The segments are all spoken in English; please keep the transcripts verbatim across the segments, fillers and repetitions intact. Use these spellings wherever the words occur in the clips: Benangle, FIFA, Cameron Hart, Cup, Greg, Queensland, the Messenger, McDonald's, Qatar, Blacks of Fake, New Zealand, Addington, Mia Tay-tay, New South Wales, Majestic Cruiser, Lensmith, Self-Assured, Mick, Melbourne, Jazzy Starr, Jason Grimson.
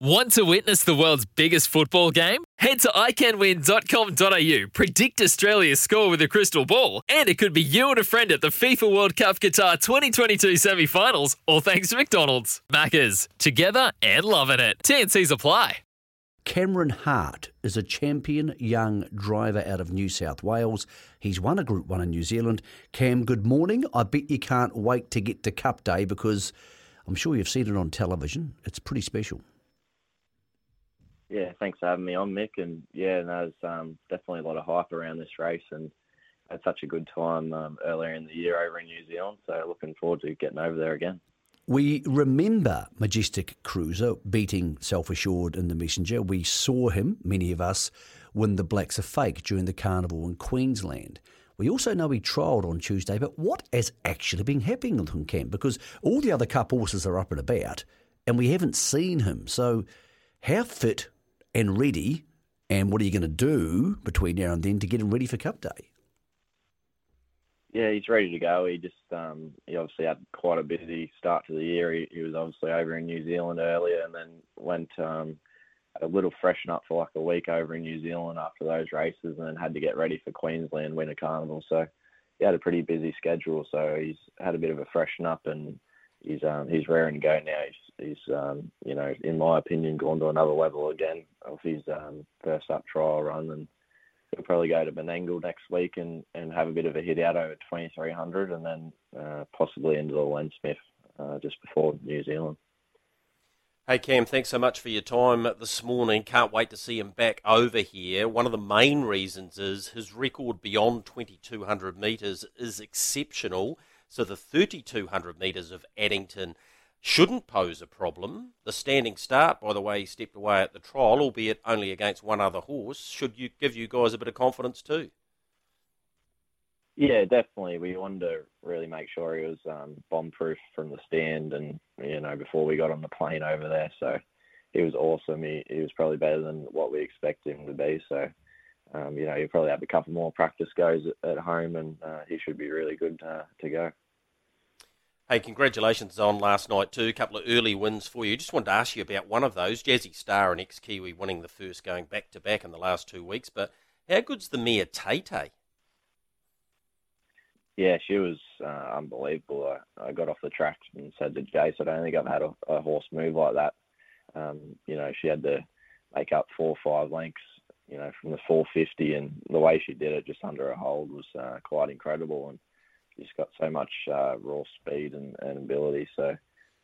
Want to witness the world's biggest football game? Head to i can win dot com dot a u, predict Australia's score with a crystal ball, and it could be you and a friend at the FIFA World Cup Qatar twenty twenty-two semi-finals, all thanks to McDonald's. Maccas, together and loving it. T and Cs apply. Cameron Hart is a champion young driver out of New South Wales. He's won a Group one in New Zealand. Cam, good morning. I bet you can't wait to get to Cup Day because I'm sure you've seen it on television. It's pretty special. Yeah, thanks for having me on, Mick. And yeah, no, there's um, definitely a lot of hype around this race, and I had such a good time um, earlier in the year over in New Zealand. So looking forward to getting over there again. We remember Majestic Cruiser beating Self-Assured in the Messenger. We saw him, many of us, win the Blacks of Fake during the carnival in Queensland. We also know he trialled on Tuesday, but what has actually been happening with him, Cam? Because all the other Cup horses are up and about, and we haven't seen him. So how fit and ready, and what are you going to do between now and then to get him ready for Cup Day? Yeah, he's ready to go. He just um, he obviously had quite a busy start to the year. He, he was obviously over in New Zealand earlier, and then went um, a little freshen up for like a week over in New Zealand after those races, and then had to get ready for Queensland Winter Carnival. So he had a pretty busy schedule. So he's had a bit of a freshen up, and he's um, he's raring to go now. He's, he's um, you know, in my opinion, gone to another level again of his um, first up trial run, and he'll probably go to Benangle next week and, and have a bit of a hit out over twenty-three hundred, and then uh, possibly into the Lensmith uh, just before New Zealand. Hey Cam, thanks so much for your time this morning. Can't wait to see him back over here. One of the main reasons is his record beyond twenty-two hundred metres is exceptional, so the thirty-two hundred metres of Addington shouldn't pose a problem. The standing start, by the way, he stepped away at the trial, albeit only against one other horse, should you give you guys a bit of confidence too? Yeah, definitely. We wanted to really make sure he was um, bomb-proof from the stand, and you know, before we got on the plane over there. So he was awesome. He, he was probably better than what we expected him to be. So um, you know, he'll probably have a couple more practice goes at home, and uh, he should be really good uh, to go. Hey, congratulations on last night too. A couple of early wins for you. Just wanted to ask you about one of those, Jazzy Starr and ex-Kiwi winning the first going back-to-back in the last two weeks. But how good's the Mia Tay-tay? Yeah, she was uh, unbelievable. I, I got off the track and said to Jace, I don't think I've had a, a horse move like that. Um, you know, she had to make up four or five lengths, you know, from the four fifty, and the way she did it just under a hold was uh, quite incredible. And she's got so much uh, raw speed and, and ability, so you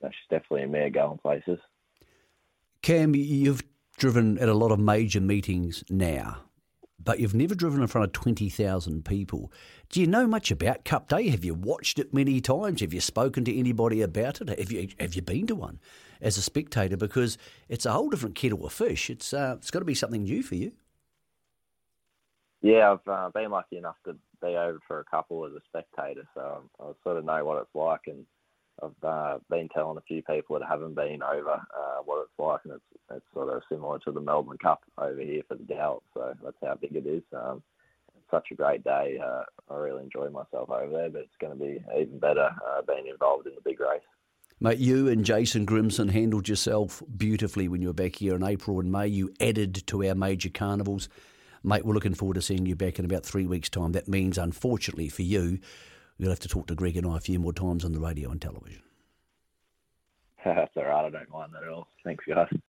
know, she's definitely a mare going places. Cam, you've driven at a lot of major meetings now, but you've never driven in front of twenty thousand people. Do you know much about Cup Day? Have you watched it many times? Have you spoken to anybody about it? Have you have you been to one as a spectator? Because it's a whole different kettle of fish. It's uh, it's got to be something new for you. Yeah, I've uh, been lucky enough to be over for a couple as a spectator, so I sort of know what it's like, and I've uh, been telling a few people that haven't been over uh, what it's like, and it's, it's sort of similar to the Melbourne Cup over here for the Gals, so that's how big it is. Um, it's such a great day. Uh, I really enjoy myself over there, but it's going to be even better uh, being involved in the big race. Mate, you and Jason Grimson handled yourself beautifully when you were back here in April and May. You added to our major carnivals. Mate, we're looking forward to seeing you back in about three weeks' time. That means, unfortunately for you, you'll have to talk to Greg and I a few more times on the radio and television. That's all right. I don't mind that at all. Thanks, guys.